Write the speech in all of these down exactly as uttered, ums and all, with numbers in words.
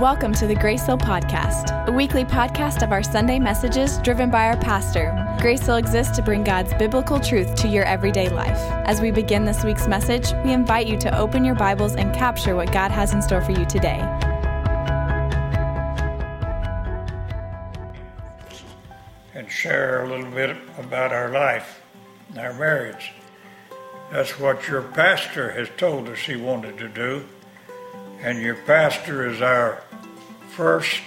Welcome to the Grace Hill Podcast, a weekly podcast of our Sunday messages driven by our pastor. Grace Hill exists to bring God's biblical truth to your everyday life. As we begin this week's message, we invite you to open your Bibles and capture what God has in store for you today. And share a little bit about our life, our marriage. That's what your pastor has told us he wanted to do. And your pastor is our first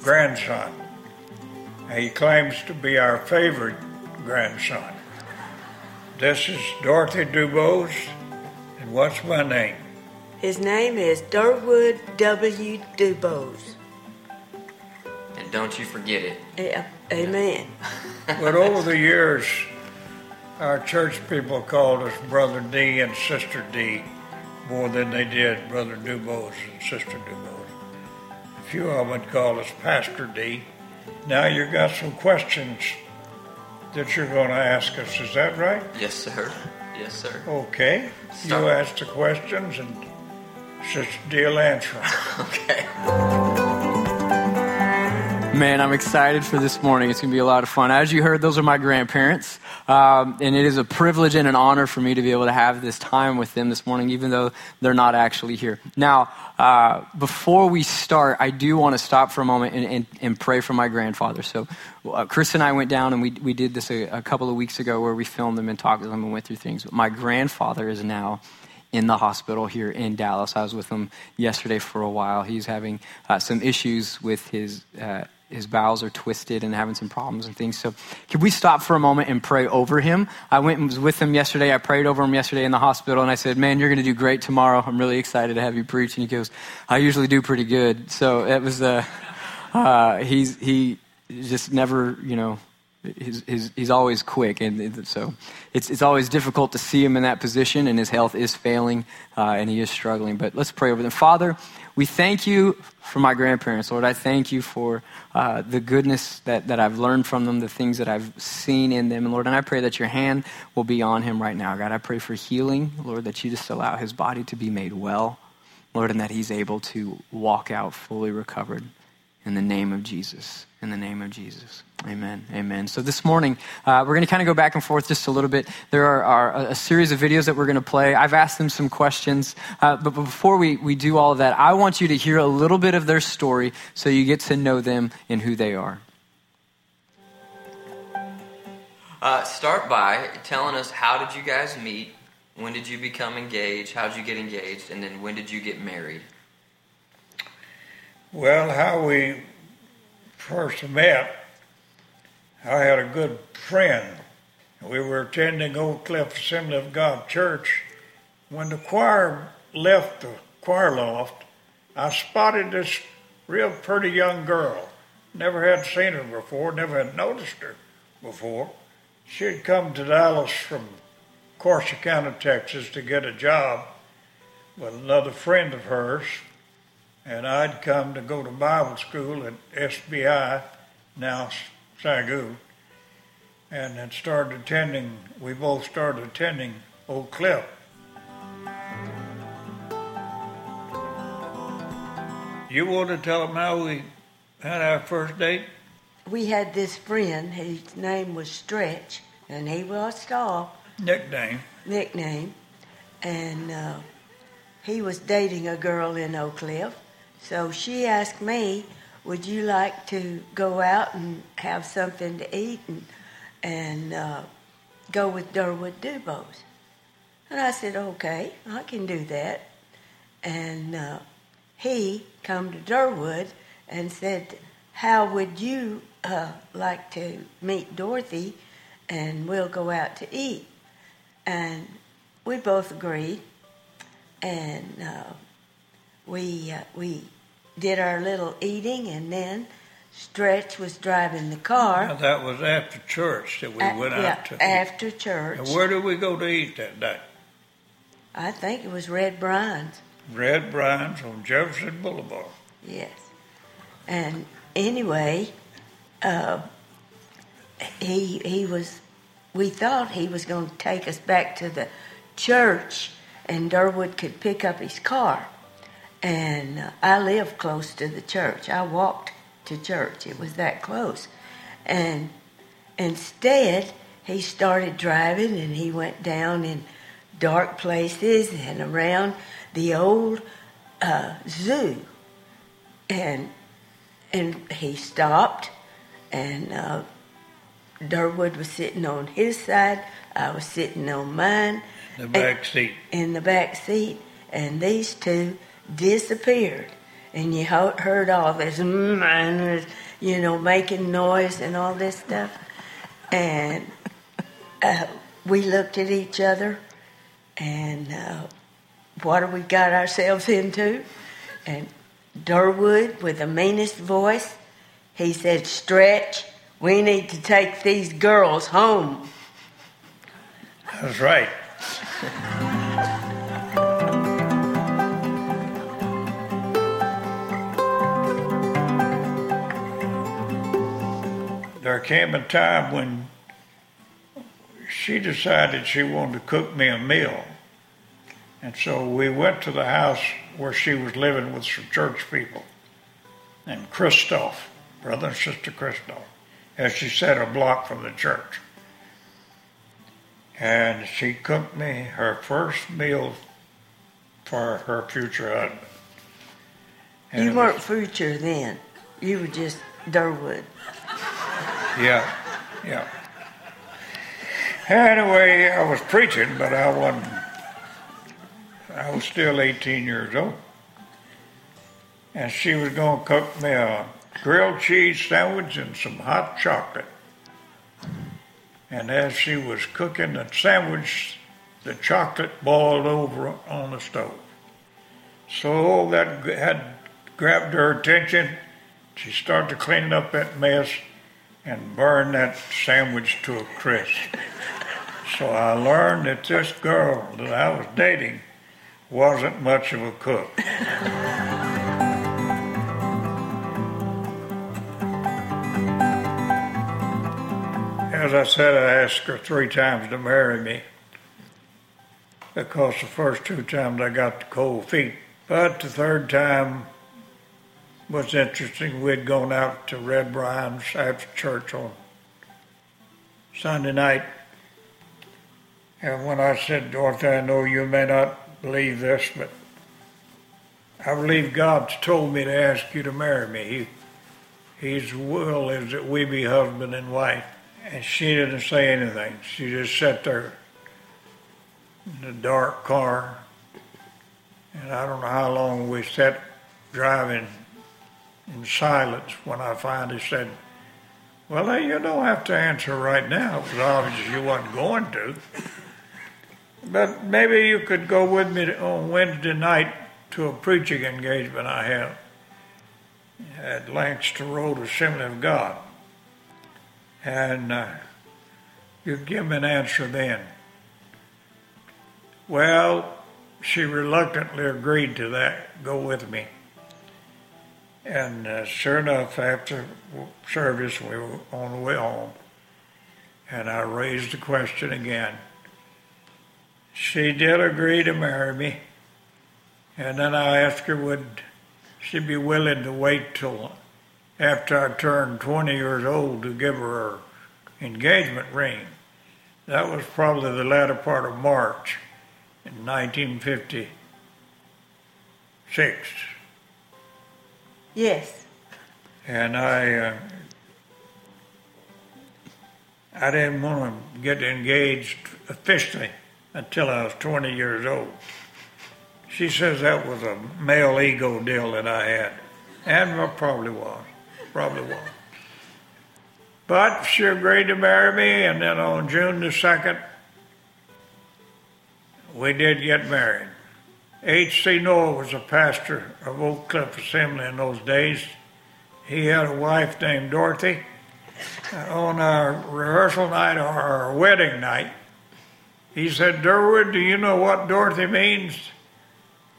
grandson. He claims to be our favorite grandson. This is Dorothy Dubose, and what's my name? His name is Durwood W. Dubose. And don't you forget it. Yeah. Amen. But over the years, our church people called us Brother D and Sister D more than they did Brother Dubose and Sister Dubose. A few of them would call us Pastor D. Now you've got some questions that you're going to ask us, is that right? Yes, sir. Yes, sir. Okay. Start. You ask the questions and Sister D will answer. Okay. Man, I'm excited for this morning. It's going to be a lot of fun. As you heard, those are my grandparents. Um, and it is a privilege and an honor for me to be able to have this time with them this morning, even though they're not actually here. Now, uh, before we start, I do want to stop for a moment and, and, and pray for my grandfather. So uh, Chris and I went down and we we did this a, a couple of weeks ago where we filmed them and talked to them and went through things. But my grandfather is now in the hospital here in Dallas. I was with him yesterday for a while. He's having uh, some issues with his... Uh, His bowels are twisted and having some problems and things. So could we stop for a moment and pray over him? I went and was with him yesterday. I prayed over him yesterday in the hospital. And I said, man, you're going to do great tomorrow. I'm really excited to have you preach. And he goes, I usually do pretty good. So it was, uh, uh, he's he just never, you know, he's, he's, he's always quick. And so it's, it's always difficult to see him in that position. And his health is failing uh, and he is struggling. But let's pray over them. Father, we thank you for my grandparents, Lord. I thank you for uh, the goodness that, that I've learned from them, the things that I've seen in them, and Lord. And I pray that your hand will be on him right now, God. I pray for healing, Lord, that you just allow his body to be made well, Lord, and that he's able to walk out fully recovered. In the name of Jesus, in the name of Jesus. Amen, amen. So this morning, uh, we're going to kind of go back and forth just a little bit. There are, are a, a series of videos that we're going to play. I've asked them some questions, uh, but before we, we do all of that, I want you to hear a little bit of their story so you get to know them and who they are. Uh, start by telling us, how did you guys meet? When did you become engaged? How did you get engaged? And then when did you get married? Well, how we first met, I had a good friend. We were attending Oak Cliff Assembly of God Church. When the choir left the choir loft, I spotted this real pretty young girl. Never had seen her before, never had noticed her before. She had come to Dallas from Corsicana County, Texas to get a job with another friend of hers. And I'd come to go to Bible school at S B I, now Sagu, and had started attending, we both started attending Oak Cliff. You want to tell them how we had our first date? We had this friend, his name was Stretch, and he was a star. Nickname. Nickname. And uh, he was dating a girl in Oak Cliff. So she asked me, would you like to go out and have something to eat and, and uh, go with Durwood Dubose? And I said, okay, I can do that. And uh, he come to Durwood and said, how would you uh, like to meet Dorothy and we'll go out to eat? And we both agreed. And... Uh, We uh, we did our little eating, and then Stretch was driving the car. Now that was after church that we uh, went yeah, out to. After eat. Church. And where did we go to eat that day? I think it was Red Bryan's. Red Bryan's on Jefferson Boulevard. Yes. And anyway, uh, he he was. We thought he was going to take us back to the church, and Durwood could pick up his car. And I lived close to the church. I walked to church. It was that close. And instead, he started driving, and he went down in dark places and around the old uh, zoo. And and he stopped, and uh, Durwood was sitting on his side. I was sitting on mine. The back seat. In the back seat. And these two disappeared. And you heard all this, mm, you know, making noise and all this stuff. And uh, we looked at each other, and uh, what have we got ourselves into? And Durwood, with the meanest voice, he said, "Stretch, we need to take these girls home." That's right. There came a time when she decided she wanted to cook me a meal. And so we went to the house where she was living with some church people. And Christoph, brother and sister Christoph, as she said, a block from the church. And she cooked me her first meal for her future husband. And you weren't was, future then. You were just Durwood. Yeah, yeah. Anyway, I was preaching, but I wasn't. I was still eighteen years old. And she was going to cook me a grilled cheese sandwich and some hot chocolate. And as she was cooking the sandwich, the chocolate boiled over on the stove. So that had grabbed her attention. She started to clean up that mess and burn that sandwich to a crisp. So I learned that this girl that I was dating wasn't much of a cook. As I said, I asked her three times to marry me because the first two times I got the cold feet. But the third time was interesting. We'd gone out to Red Bryan's after church on Sunday night. And when I said, "Dorothy, I know you may not believe this, but I believe God's told me to ask you to marry me. He, his will is that we be husband and wife." And she didn't say anything. She just sat there in the dark car. And I don't know how long we sat driving in silence when I finally said, "Well, you don't have to answer right now. It was obvious you wasn't going to. But maybe you could go with me on Wednesday night to a preaching engagement I have at Lancaster Road Assembly of God. And uh, you give me an answer then." Well, she reluctantly agreed to that, go with me. And uh, sure enough, after service, we were on the way home. And I raised the question again. She did agree to marry me, and then I asked her would she be willing to wait till after I turned twenty years old to give her her engagement ring. That was probably the latter part of March in nineteen fifty-six. Yes. And I, uh, I didn't want to get engaged officially until I was twenty years old. She says that was a male ego deal that I had. And it probably was. Probably was. But she agreed to marry me, and then on June the second, we did get married. H C Noah was a pastor of Oak Cliff Assembly in those days. He had a wife named Dorothy. On our rehearsal night or our wedding night, he said, "Durwood, do you know what Dorothy means?"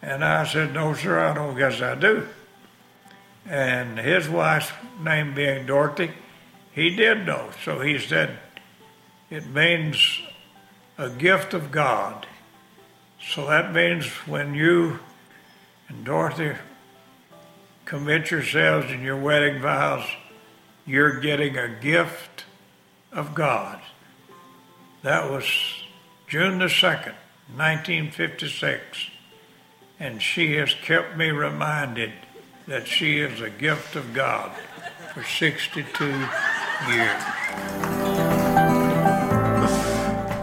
And I said, "No, sir, I don't guess I do." And his wife's name being Dorothy, he did know. So he said, "It means a gift of God." So that means when you And Dorothy, commit yourselves in your wedding vows. You're getting a gift of God. That was June the second, nineteen fifty-six. And she has kept me reminded that she is a gift of God for sixty-two years.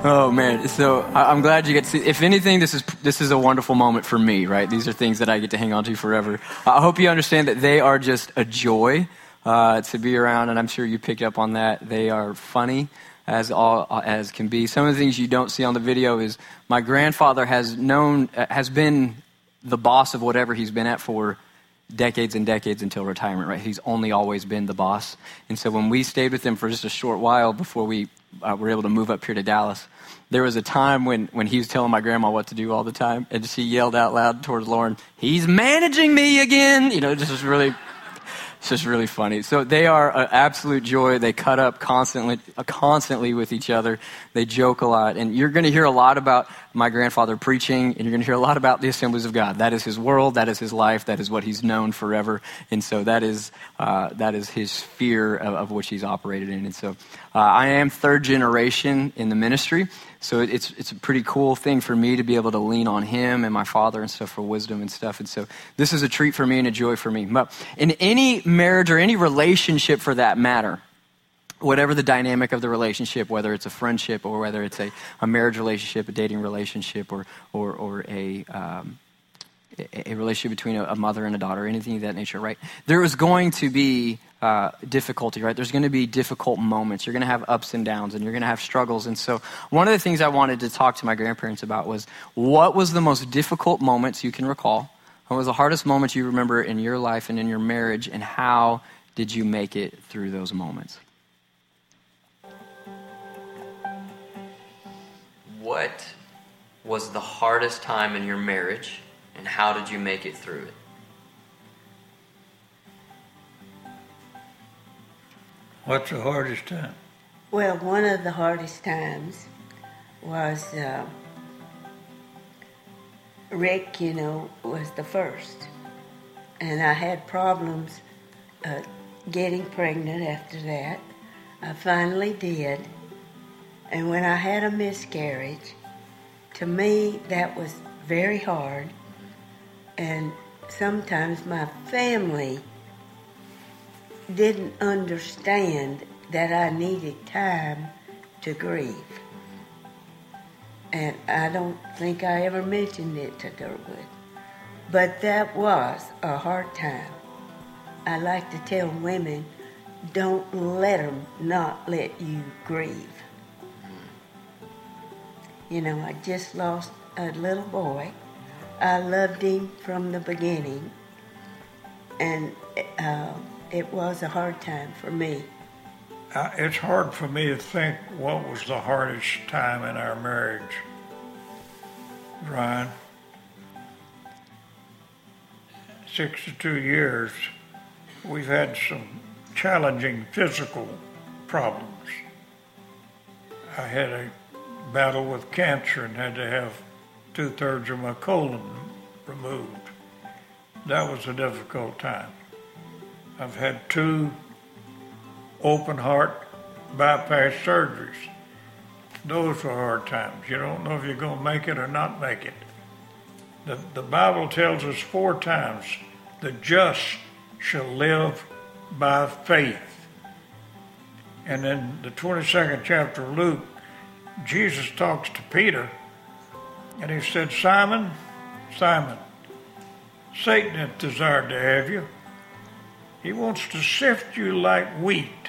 Oh man, so I'm glad you get to see. If anything, this is this is a wonderful moment for me, right? These are things that I get to hang on to forever. I hope you understand that they are just a joy uh, to be around, and I'm sure you picked up on that. They are funny as all as can be. Some of the things you don't see on the video is my grandfather has known has been the boss of whatever he's been at for decades and decades until retirement, right? He's only always been the boss. And so when we stayed with him for just a short while before we uh, were able to move up here to Dallas, there was a time when, when he was telling my grandma what to do all the time, and she yelled out loud towards Lauren, "He's managing me again!" You know, this is really... It's just really funny. So they are an absolute joy. They cut up constantly uh, constantly with each other. They joke a lot. And you're going to hear a lot about my grandfather preaching, and you're going to hear a lot about the Assemblies of God. That is his world. That is his life. That is what he's known forever. And so that is uh, that is his sphere of, of which he's operated in. And so uh, I am third generation in the ministry. So it's it's a pretty cool thing for me to be able to lean on him and my father and stuff for wisdom and stuff. And so this is a treat for me and a joy for me. But in any marriage or any relationship for that matter, whatever the dynamic of the relationship, whether it's a friendship or whether it's a, a marriage relationship, a dating relationship, or or, or a, um, a relationship between a, a mother and a daughter, anything of that nature, right? There is going to be Uh, difficulty, right? There's going to be difficult moments. You're going to have ups and downs, and you're going to have struggles. And so one of the things I wanted to talk to my grandparents about was, what was the most difficult moments you can recall? What was the hardest moments you remember in your life and in your marriage, and how did you make it through those moments? What was the hardest time in your marriage, and how did you make it through it? What's the hardest time? Well, one of the hardest times was uh, Rick, you know, was the first. And I had problems uh, getting pregnant after that. I finally did. And when I had a miscarriage, to me, that was very hard. And sometimes my family didn't understand that I needed time to grieve. And I don't think I ever mentioned it to Durwood. But that was a hard time. I like to tell women, don't let them not let you grieve. You know, I just lost a little boy. I loved him from the beginning. And... Uh, It was a hard time for me. Uh, it's hard for me to think what was the hardest time in our marriage, Brian. sixty-two years, we've had some challenging physical problems. I had a battle with cancer and had to have two-thirds of my colon removed. That was a difficult time. I've had two open heart bypass surgeries. Those were hard times. You don't know if you're going to make it or not make it. The, the Bible tells us four times, the just shall live by faith. And in the twenty-second chapter of Luke, Jesus talks to Peter, and he said, "Simon, Simon, Satan hath desired to have you. He wants to sift you like wheat,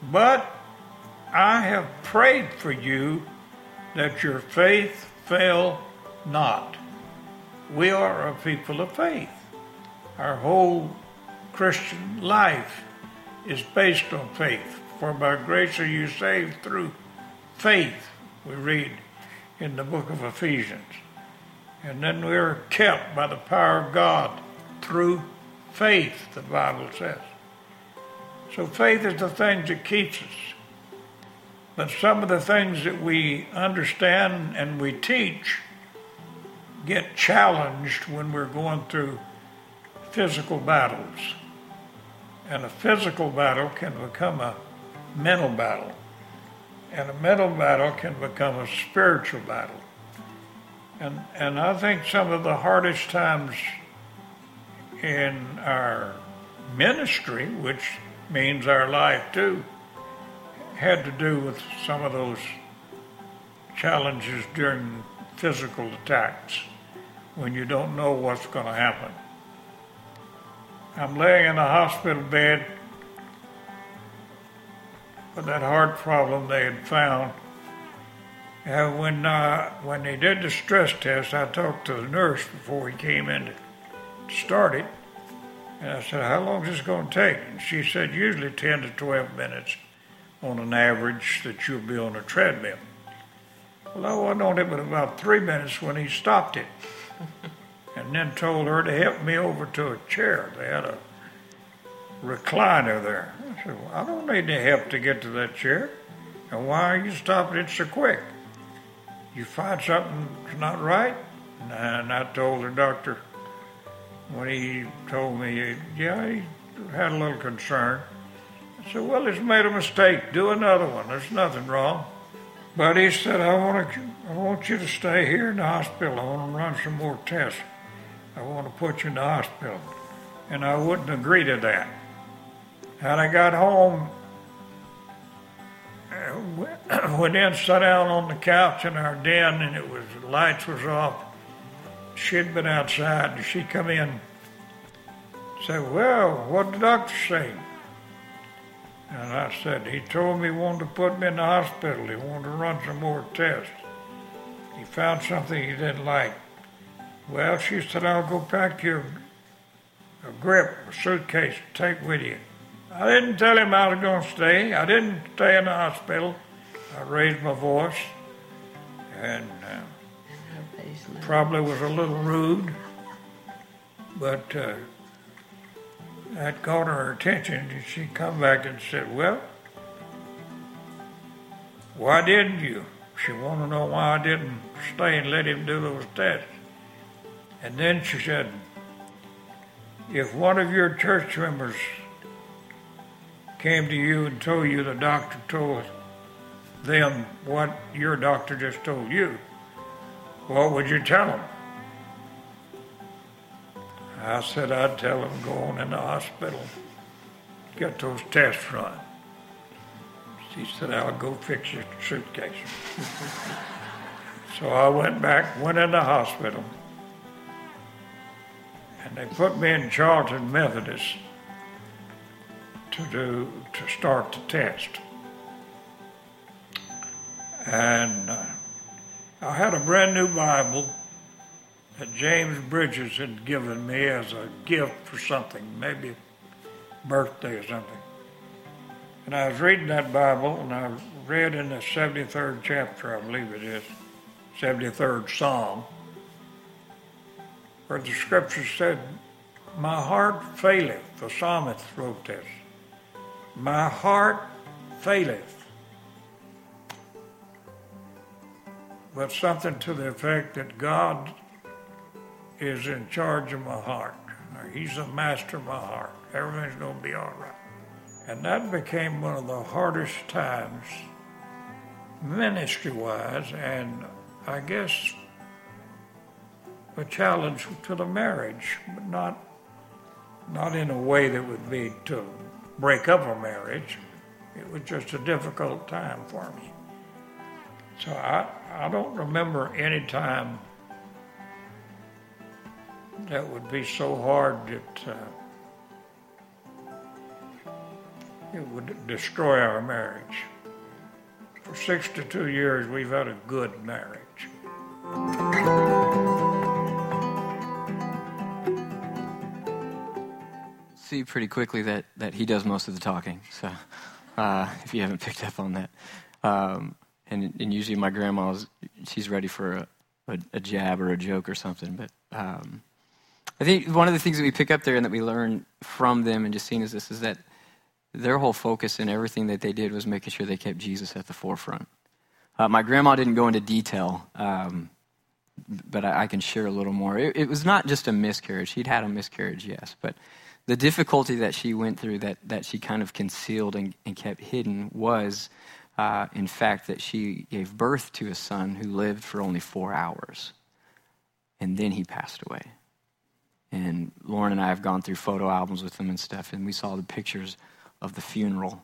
but I have prayed for you that your faith fail not." We are a people of faith. Our whole Christian life is based on faith. For by grace are you saved through faith, we read in the book of Ephesians. And then we are kept by the power of God through faith, the Bible says. So faith is the thing that keeps us. But some of the things that we understand and we teach get challenged when we're going through physical battles. And a physical battle can become a mental battle. And a mental battle can become a spiritual battle. And and I think some of the hardest times in our ministry, which means our life too, had to do with some of those challenges during physical attacks when you don't know what's going to happen. I'm laying in a hospital bed with that heart problem they had found. And when, uh, when they did the stress test, I talked to the nurse before he came in to start it. And I said, how long is this going to take? And she said, usually ten to twelve minutes on an average that you'll be on a treadmill. Well, I wasn't on it but about three minutes when he stopped it. And then told her to help me over to a chair. They had a recliner there. I said, well, I don't need any help to get to that chair. And why are you stopping it so quick? You find something's not right? And I told the doctor when he told me, yeah, he had a little concern. I said, well, he's made a mistake. Do another one. There's nothing wrong. But he said, I want to, I want you to stay here in the hospital. I want to run some more tests. I want to put you in the hospital. And I wouldn't agree to that. And I got home, we then sat down on the couch in our den, and it was the lights was off. She'd been outside, and she come in and said, well, what did the doctor say? And I said, he told me he wanted to put me in the hospital. He wanted to run some more tests. He found something he didn't like. Well, she said, I'll go pack your a grip, a suitcase to take with you. I didn't tell him I was going to stay. I didn't stay in the hospital. I raised my voice and uh, probably was a little rude, but uh, that caught her attention. And she come back and said, well, why didn't you? She wanted to know why I didn't stay and let him do those tests. And then she said, if one of your church members came to you and told you the doctor told them what your doctor just told you, what would you tell them? I said, I'd tell them, go on in the hospital, get those tests run. She said, I'll go fix your suitcase. So I went back, went in the hospital, and they put me in Charlton Methodist to do, to start the test. And uh, I had a brand new Bible that James Bridges had given me as a gift for something, maybe a birthday or something. And I was reading that Bible, and I read in the seventy-third chapter, I believe it is, seventy-third Psalm, where the scripture said, my heart faileth. The psalmist wrote this. My heart faileth. But something to the effect that God is in charge of my heart. He's the master of my heart. Everything's going to be all right. And that became one of the hardest times ministry-wise, and I guess a challenge to the marriage, but not not in a way that would be to break up a marriage. It was just a difficult time for me. So I, I don't remember any time that would be so hard that uh, it would destroy our marriage. For sixty-two years, we've had a good marriage. See pretty quickly that, that he does most of the talking, so uh, if you haven't picked up on that. Um, and, and usually my grandma's, she's ready for a, a, a jab or a joke or something, but um, I think one of the things that we pick up there and that we learn from them and just seeing as this is that their whole focus in everything that they did was making sure they kept Jesus at the forefront. Uh, my grandma didn't go into detail um, but I, I can share a little more. It, it was not just a miscarriage. He'd had a miscarriage, yes, but the difficulty that she went through that, that she kind of concealed and, and kept hidden was, uh, in fact, that she gave birth to a son who lived for only four hours, and then he passed away. And Lauren and I have gone through photo albums with them and stuff, and we saw the pictures of the funeral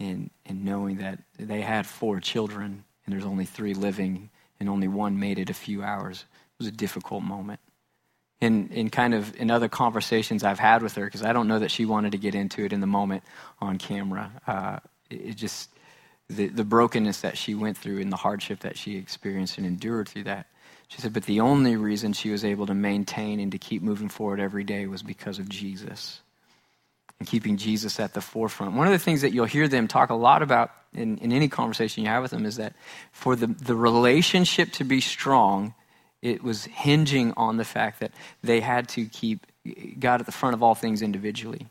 and, and knowing that they had four children and there's only three living and only one made it a few hours. It was a difficult moment. And, and kind of in other conversations I've had with her, because I don't know that she wanted to get into it in the moment on camera, uh, it, it just, the, the brokenness that she went through and the hardship that she experienced and endured through that. She said, but the only reason she was able to maintain and to keep moving forward every day was because of Jesus and keeping Jesus at the forefront. One of the things that you'll hear them talk a lot about in, in any conversation you have with them is that for the, the relationship to be strong, it was hinging on the fact that they had to keep God at the front of all things individually.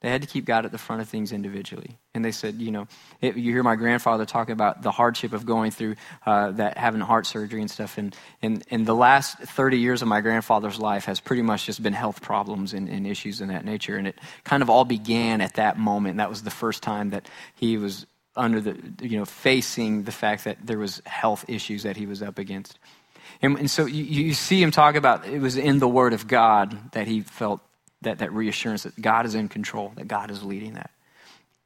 They had to keep God at the front of things individually. And they said, you know, it, you hear my grandfather talk about the hardship of going through uh, that, having heart surgery and stuff. And, and, and the last thirty years of my grandfather's life has pretty much just been health problems and, and issues in that nature. And it kind of all began at that moment. That was the first time that he was under the, you know, facing the fact that there was health issues that he was up against. And, and so you, you see him talk about, it was in the Word of God that he felt That, that reassurance that God is in control, that God is leading that.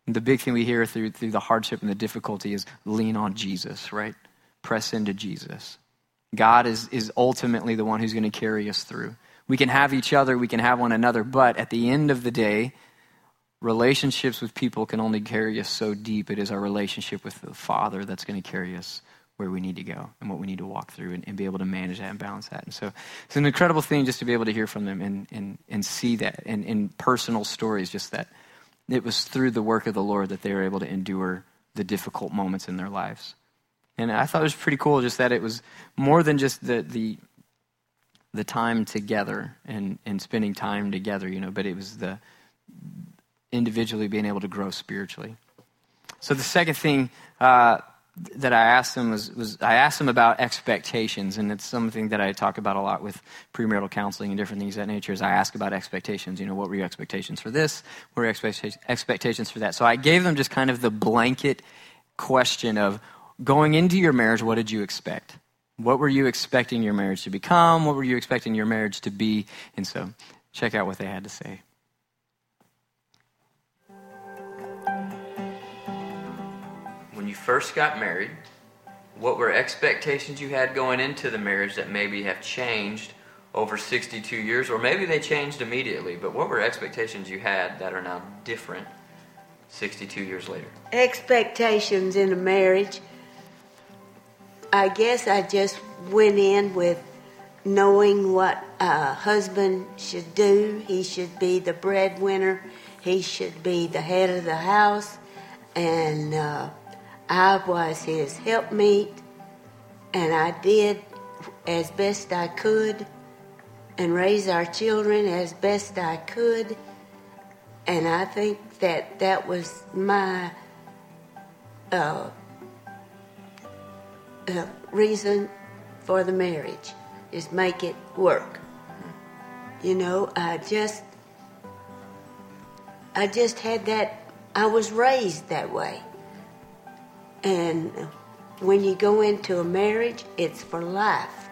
And the big thing we hear through through the hardship and the difficulty is lean on Jesus, right? Press into Jesus. God is is ultimately the one who's going to carry us through. We can have each other, we can have one another, but at the end of the day, relationships with people can only carry us so deep. It is our relationship with the Father that's going to carry us where we need to go and what we need to walk through and, and be able to manage that and balance that. And so it's an incredible thing just to be able to hear from them and and, and see that and in personal stories, just that it was through the work of the Lord that they were able to endure the difficult moments in their lives. And I thought it was pretty cool just that it was more than just the the, the time together and, and spending time together, you know, but it was the individually being able to grow spiritually. So the second thing uh, that I asked them was, was I asked them about expectations, and it's something that I talk about a lot with premarital counseling and different things of that nature is I ask about expectations. You know, what were your expectations for this? What were your expectations for that? So I gave them just kind of the blanket question of going into your marriage, what did you expect? What were you expecting your marriage to become? What were you expecting your marriage to be? And so check out what they had to say. When you first got married, what were expectations you had going into the marriage that maybe have changed over sixty-two years, or maybe they changed immediately, but what were expectations you had that are now different sixty-two years later? Expectations in a marriage, I guess I just went in with knowing what a husband should do. He should be the breadwinner. He should be the head of the house, and uh, I was his helpmeet, and I did as best I could and raised our children as best I could. And I think that that was my uh, uh, reason for the marriage, is make it work. You know, I just, I just had that, I was raised that way. And when you go into a marriage, it's for life.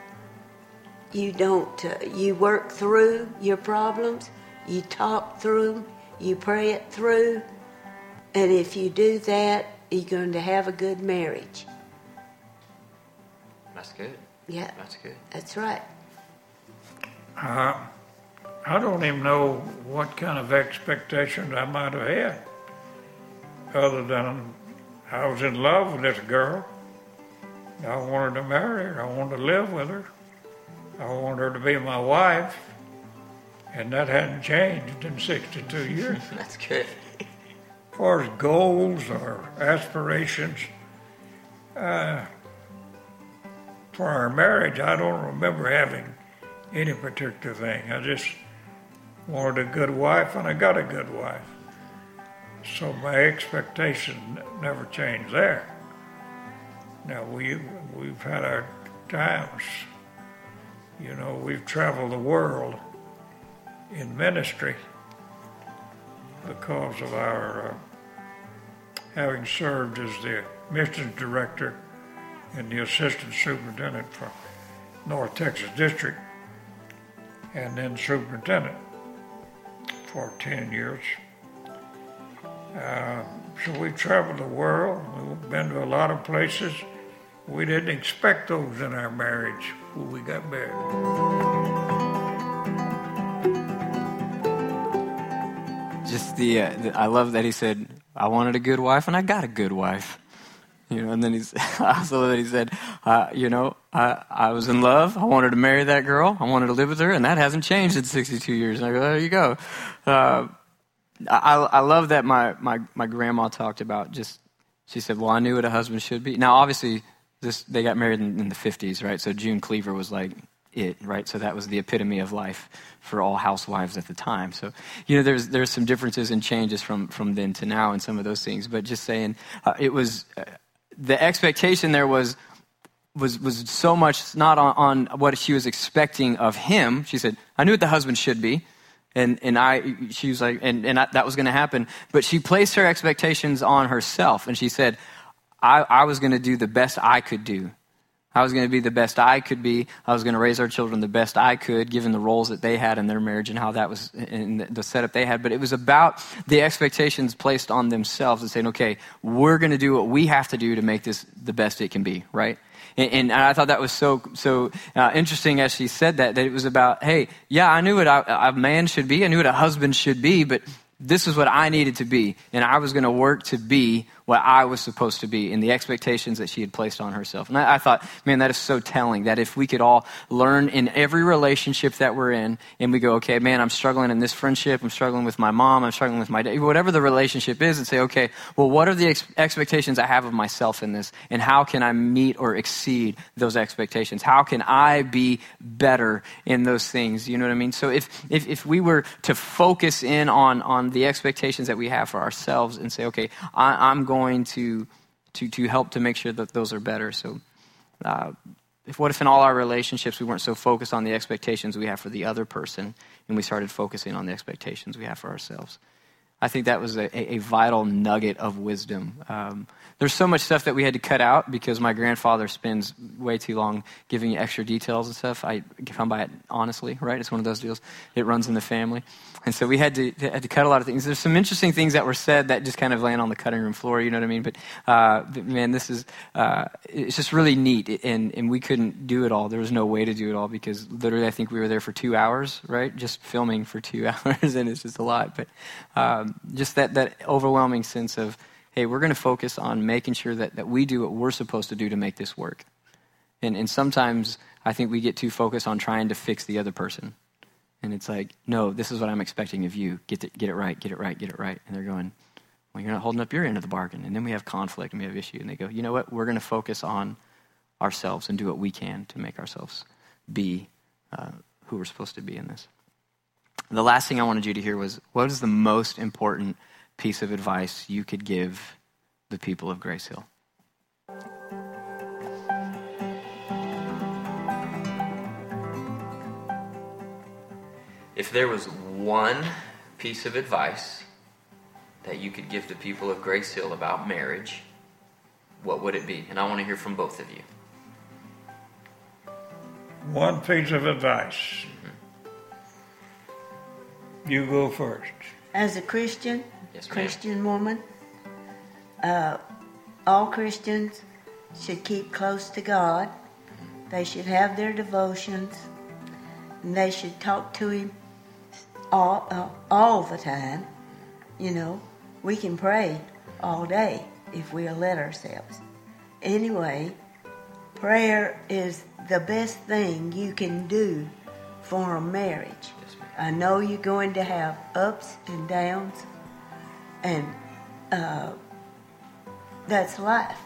You don't, uh, you work through your problems, you talk through them, you pray it through. And if you do that, you're going to have a good marriage. That's good. Yeah. That's good. That's right. Uh, I don't even know what kind of expectations I might have had other than I was in love with this girl. I wanted to marry her. I wanted to live with her. I wanted her to be my wife. And that hadn't changed in sixty-two years. That's good. As far as goals or aspirations, uh, for our marriage, I don't remember having any particular thing. I just wanted a good wife, and I got a good wife. So my expectation never changed there. Now, we, we've had our times You know, we've traveled the world in ministry because of our uh, having served as the missions director and the assistant superintendent for North Texas District, and then superintendent for ten years. Uh, so we've traveled the world, we've been to a lot of places. We didn't expect those in our marriage when we got married. Just the, uh, I love that he said, I wanted a good wife and I got a good wife. You know, and then he's, I also love that he said, uh, you know, I, I was in love. I wanted to marry that girl. I wanted to live with her. And that hasn't changed in sixty-two years. And I go, there you go. Uh, I, I love that my, my, my grandma talked about just, she said, well, I knew what a husband should be. Now, obviously, this they got married in, in the fifties, right? So June Cleaver was like it, right? So that was the epitome of life for all housewives at the time. So, you know, there's there's some differences and changes from, from then to now and some of those things. But just saying, uh, it was... Uh, the expectation there was was was so much not on, on what she was expecting of him. She said, I knew what the husband should be. And and I she was like, and, and I, that was going to happen. But she placed her expectations on herself. And she said, I, I was going to do the best I could do. I was going to be the best I could be. I was going to raise our children the best I could, given the roles that they had in their marriage and how that was in the setup they had. But it was about the expectations placed on themselves and saying, okay, we're going to do what we have to do to make this the best it can be, right? And, and I thought that was so so uh, interesting as she said that, that it was about, hey, yeah, I knew what I, a man should be. I knew what a husband should be, but this is what I needed to be. And I was going to work to be what I was supposed to be and the expectations that she had placed on herself. And I, I thought, man, that is so telling that if we could all learn in every relationship that we're in and we go, okay, man, I'm struggling in this friendship. I'm struggling with my mom. I'm struggling with my dad, whatever the relationship is, and say, okay, well, what are the ex- expectations I have of myself in this? And how can I meet or exceed those expectations? How can I be better in those things? You know what I mean? So if, if, if we were to focus in on, on the expectations that we have for ourselves and say, okay, I, I'm going going to, to to help to make sure that those are better. So uh, if what if in all our relationships we weren't so focused on the expectations we have for the other person and we started focusing on the expectations we have for ourselves? I think that was a, a vital nugget of wisdom. Um, there's so much stuff that we had to cut out because my grandfather spends way too long giving you extra details and stuff. I come by it honestly, right? It's one of those deals. It runs in the family. And so we had to had to cut a lot of things. There's some interesting things that were said that just kind of land on the cutting room floor, you know what I mean? But, uh, but man, this is, uh, it's just really neat. And, and we couldn't do it all. There was no way to do it all because literally I think we were there for two hours, right? Just filming for two hours and it's just a lot. But, um, Just that, that overwhelming sense of, hey, we're going to focus on making sure that, that we do what we're supposed to do to make this work. And and sometimes I think we get too focused on trying to fix the other person. And it's like, no, this is what I'm expecting of you. Get, the, get it right, get it right, get it right. And they're going, well, you're not holding up your end of the bargain. And then we have conflict and we have issue. And they go, you know what? We're going to focus on ourselves and do what we can to make ourselves be uh, who we're supposed to be in this. The last thing I wanted you to hear was, what is the most important piece of advice you could give the people of Grace Hill? If there was one piece of advice that you could give the people of Grace Hill about marriage, what would it be? And I want to hear from both of you. One piece of advice. You go first. As a Christian, yes, Christian woman, uh, all Christians should keep close to God. Mm-hmm. They should have their devotions, and they should talk to Him all uh, all the time. You know, we can pray all day if we'll let ourselves. Anyway, prayer is the best thing you can do for a marriage. I know you're going to have ups and downs, and uh, that's life.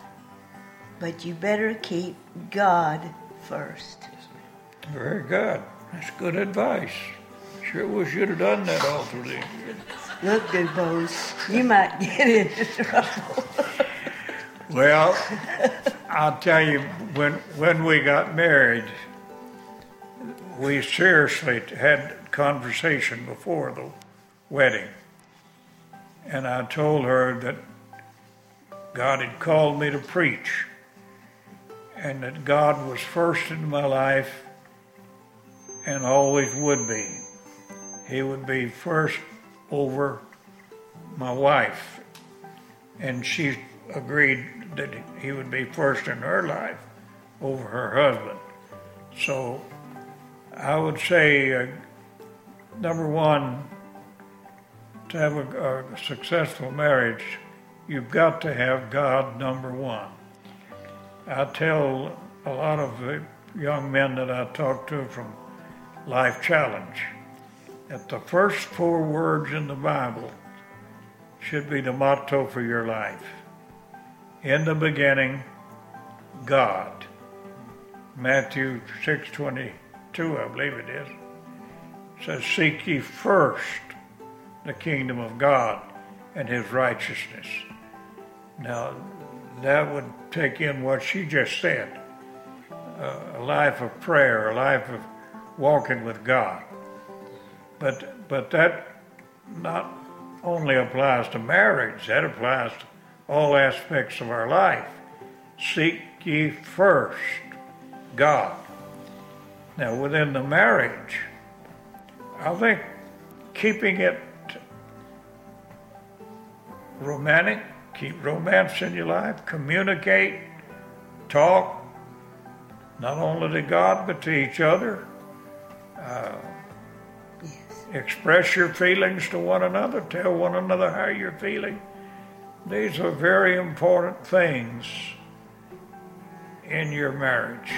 But you better keep God first. Very good. That's good advice. Sure wish you'd have done that all through the Look, Dubose, you might get into trouble. Well, I'll tell you, when when we got married, we seriously had conversation before the wedding. And I told her that God had called me to preach and that God was first in my life and always would be. He would be first over my wife. And she agreed that he would be first in her life over her husband. So I would say, uh, number one, to have a, a successful marriage, you've got to have God number one. I tell a lot of the young men that I talk to from Life Challenge that the first four words in the Bible should be the motto for your life. In the beginning, God. Matthew six twenty-two, I believe it is, says, seek ye first the kingdom of God and his righteousness. Now, that would take in what she just said, uh, a life of prayer, a life of walking with God. But but that not only applies to marriage, that applies to all aspects of our life. Seek ye first God. Now, within the marriage, I think keeping it romantic, keep romance in your life, communicate, talk, not only to God, but to each other. Uh, yes. Express your feelings to one another, tell one another how you're feeling. These are very important things in your marriage.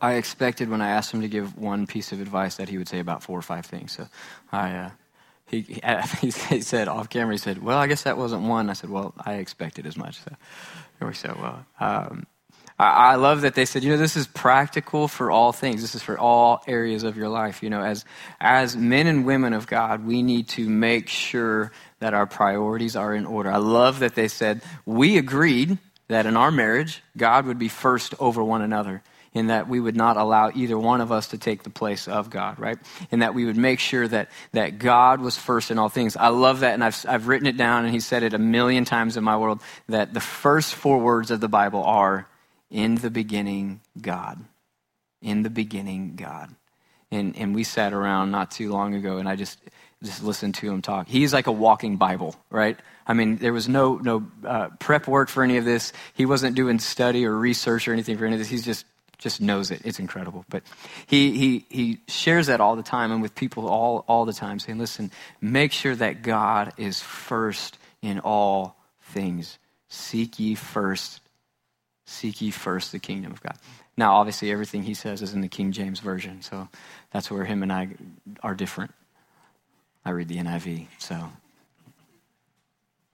I expected when I asked him to give one piece of advice that he would say about four or five things. So I, uh, he, he said off camera, he said, well, I guess that wasn't one. I said, well, I expected as much. So it worked so well. Um, I, I love that they said, you know, this is practical for all things. This is for all areas of your life. You know, as as men and women of God, we need to make sure that our priorities are in order. I love that they said, we agreed that in our marriage, God would be first over one another, in that we would not allow either one of us to take the place of God, right? And that we would make sure that that God was first in all things. I love that, and I've I've written it down, and he said it a million times in my world, that the first four words of the Bible are, in the beginning, God. In the beginning, God. And and we sat around not too long ago, and I just... Just listen to him talk. He's like a walking Bible, right? I mean, there was no no uh, prep work for any of this. He wasn't doing study or research or anything for any of this. He just just knows it. It's incredible. But he he he shares that all the time and with people all all the time, saying, "Listen, make sure that God is first in all things. Seek ye first, seek ye first the kingdom of God." Now, obviously, everything he says is in the King James Version, so that's where him and I are different. I read the N I V, so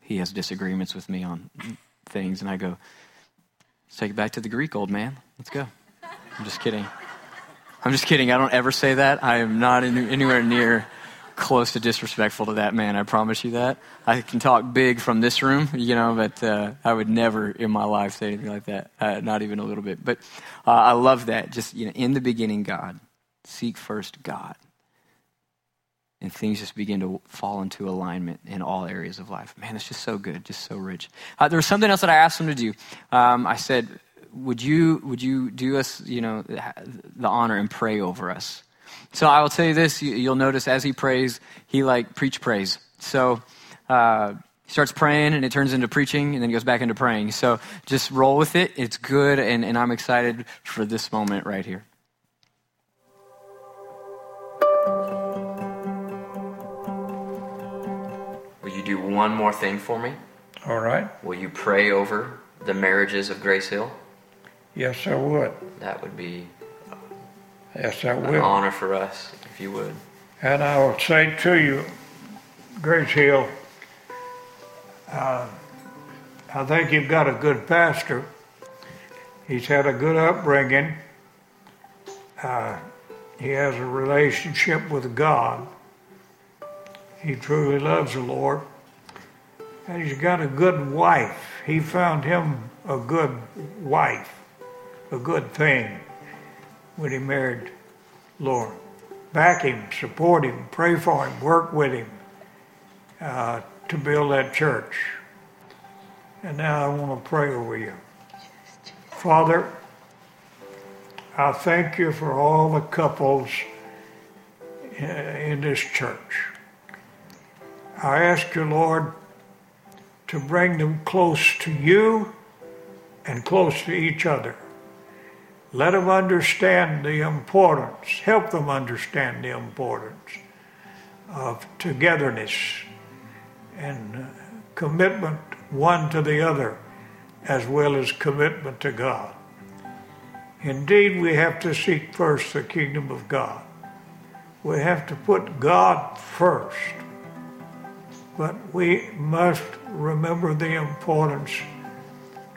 he has disagreements with me on things, and I go, let's take it back to the Greek, old man. Let's go. I'm just kidding. I'm just kidding. I don't ever say that. I am not in, anywhere near close to disrespectful to that man. I promise you that. I can talk big from this room, you know, but uh, I would never in my life say anything like that, uh, not even a little bit. But uh, I love that. Just, you know, in the beginning, God. Seek first God. And things just begin to fall into alignment in all areas of life. Man, that's just so good, just so rich. Uh, there was something else that I asked him to do. Um, I said, "Would you, would you do us, you know, the honor and pray over us?" So I will tell you this: you, you'll notice as he prays, he like preach praise. So uh, he starts praying, and it turns into preaching, and then he goes back into praying. So just roll with it; it's good, and, and I'm excited for this moment right here. Do one more thing for me. All right. Will you pray over the marriages of Grace Hill? Yes, I would. That would be yes, I an would. honor for us, if you would. And I will say to you, Grace Hill, uh, I think you've got a good pastor. He's had a good upbringing. Uh, he has a relationship with God. He truly loves the Lord. And he's got a good wife. He found him a good wife. a good thing when he married Laura. Back him, support him, pray for him, work with him uh, to build that church. And now I want to pray over you. Father, I thank you for all the couples in this church. I ask you, Lord, to bring them close to you and close to each other. Let them understand the importance, help them understand the importance of togetherness and commitment one to the other, as well as commitment to God. Indeed, we have to seek first the kingdom of God. We have to put God first, but we must remember the importance.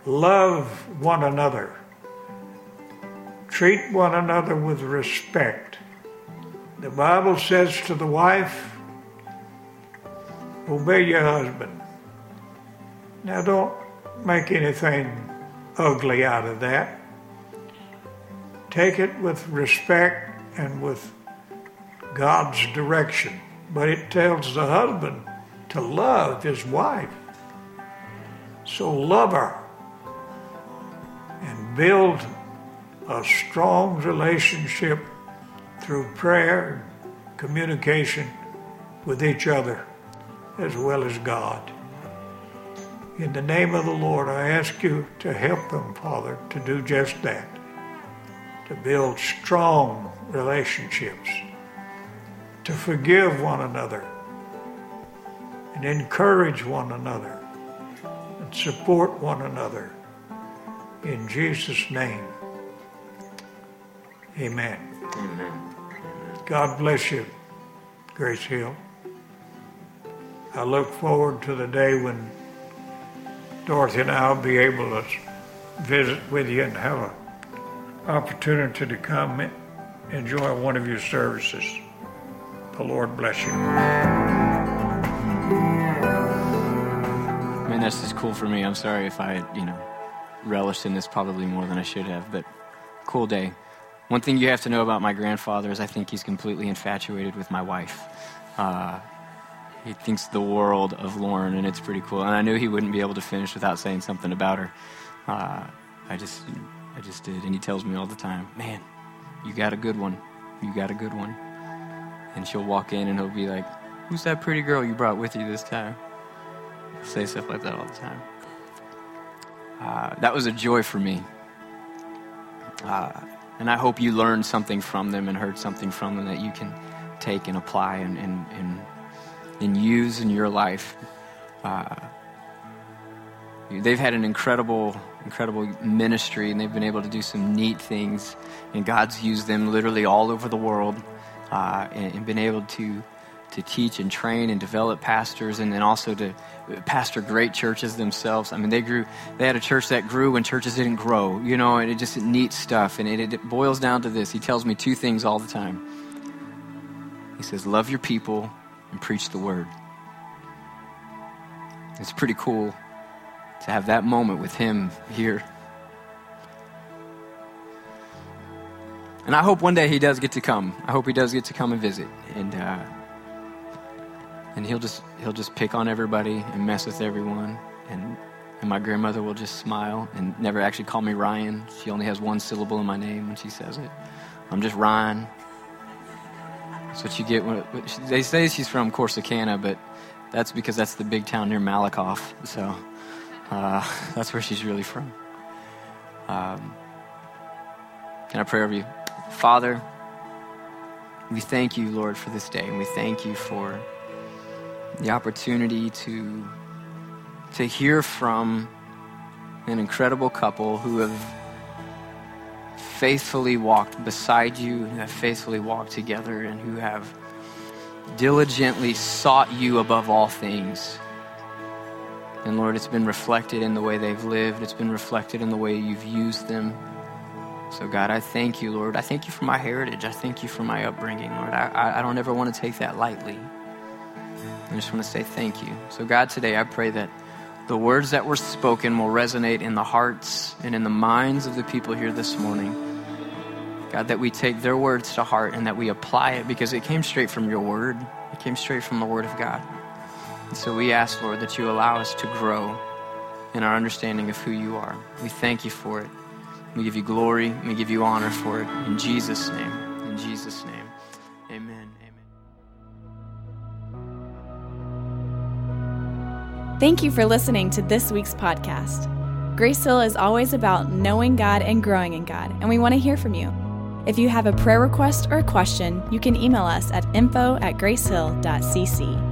Love one another. Treat one another with respect. The Bible says to the wife, obey your husband. Now don't make anything ugly out of that. Take it with respect and with God's direction. But it tells the husband to love his wife. So love her and build a strong relationship through prayer and communication with each other as well as God. In the name of the Lord, I ask you to help them, Father, to do just that, to build strong relationships, to forgive one another and encourage one another and support one another. In Jesus' name, amen. Amen. God bless you, Grace Hill. I look forward to the day when Dorothy and I will be able to visit with you and have an opportunity to come and enjoy one of your services. The Lord bless you. Man, that's just cool for me. I'm sorry if I, you know, relished in this probably more than I should have, but cool day. One thing you have to know about my grandfather is I think he's completely infatuated with my wife. Uh, he thinks the world of Lauren, and it's pretty cool. And I knew he wouldn't be able to finish without saying something about her. Uh, I just I just did, and he tells me all the time, man, you got a good one. You got a good one. And she'll walk in, and he'll be like, who's that pretty girl you brought with you this time? He'll say stuff like that all the time. Uh, that was a joy for me. Uh And I hope you learned something from them and heard something from them that you can take and apply and and, and, and use in your life. Uh, they've had an incredible, incredible ministry, and they've been able to do some neat things. And God's used them literally all over the world uh, and, and been able to, to teach and train and develop pastors, and then also to pastor great churches themselves. I mean, they grew, they had a church that grew when churches didn't grow, you know, and it just neat stuff. And it, it boils down to this. He tells me two things all the time. He says, love your people and preach the word. It's pretty cool to have that moment with him here. And I hope one day he does get to come. I hope he does get to come and visit. And, uh, And he'll just he'll just pick on everybody and mess with everyone. And, and my grandmother will just smile and never actually call me Ryan. She only has one syllable in my name when she says it. I'm just Ryan. That's what you get. When it, they say she's from Corsicana, but that's because that's the big town near Malakoff. So uh, that's where she's really from. Um, can I pray over you? Father, we thank you, Lord, for this day. And we thank you for the opportunity to to hear from an incredible couple who have faithfully walked beside you, who have faithfully walked together, and who have diligently sought you above all things. And Lord, it's been reflected in the way they've lived. It's been reflected in the way you've used them. So God, I thank you, Lord. I thank you for my heritage. I thank you for my upbringing, Lord. I, I don't ever want to take that lightly. I just want to say thank you. So God, today I pray that the words that were spoken will resonate in the hearts and in the minds of the people here this morning. God, that we take their words to heart and that we apply it, because it came straight from your word. It came straight from the word of God. And so we ask, Lord, that you allow us to grow in our understanding of who you are. We thank you for it. We give you glory. We give you honor for it. In Jesus' name, in Jesus' name. Amen. Amen. Thank you for listening to this week's podcast. Grace Hill is always about knowing God and growing in God, and we want to hear from you. If you have a prayer request or a question, you can email us at info at gracehill dot c c.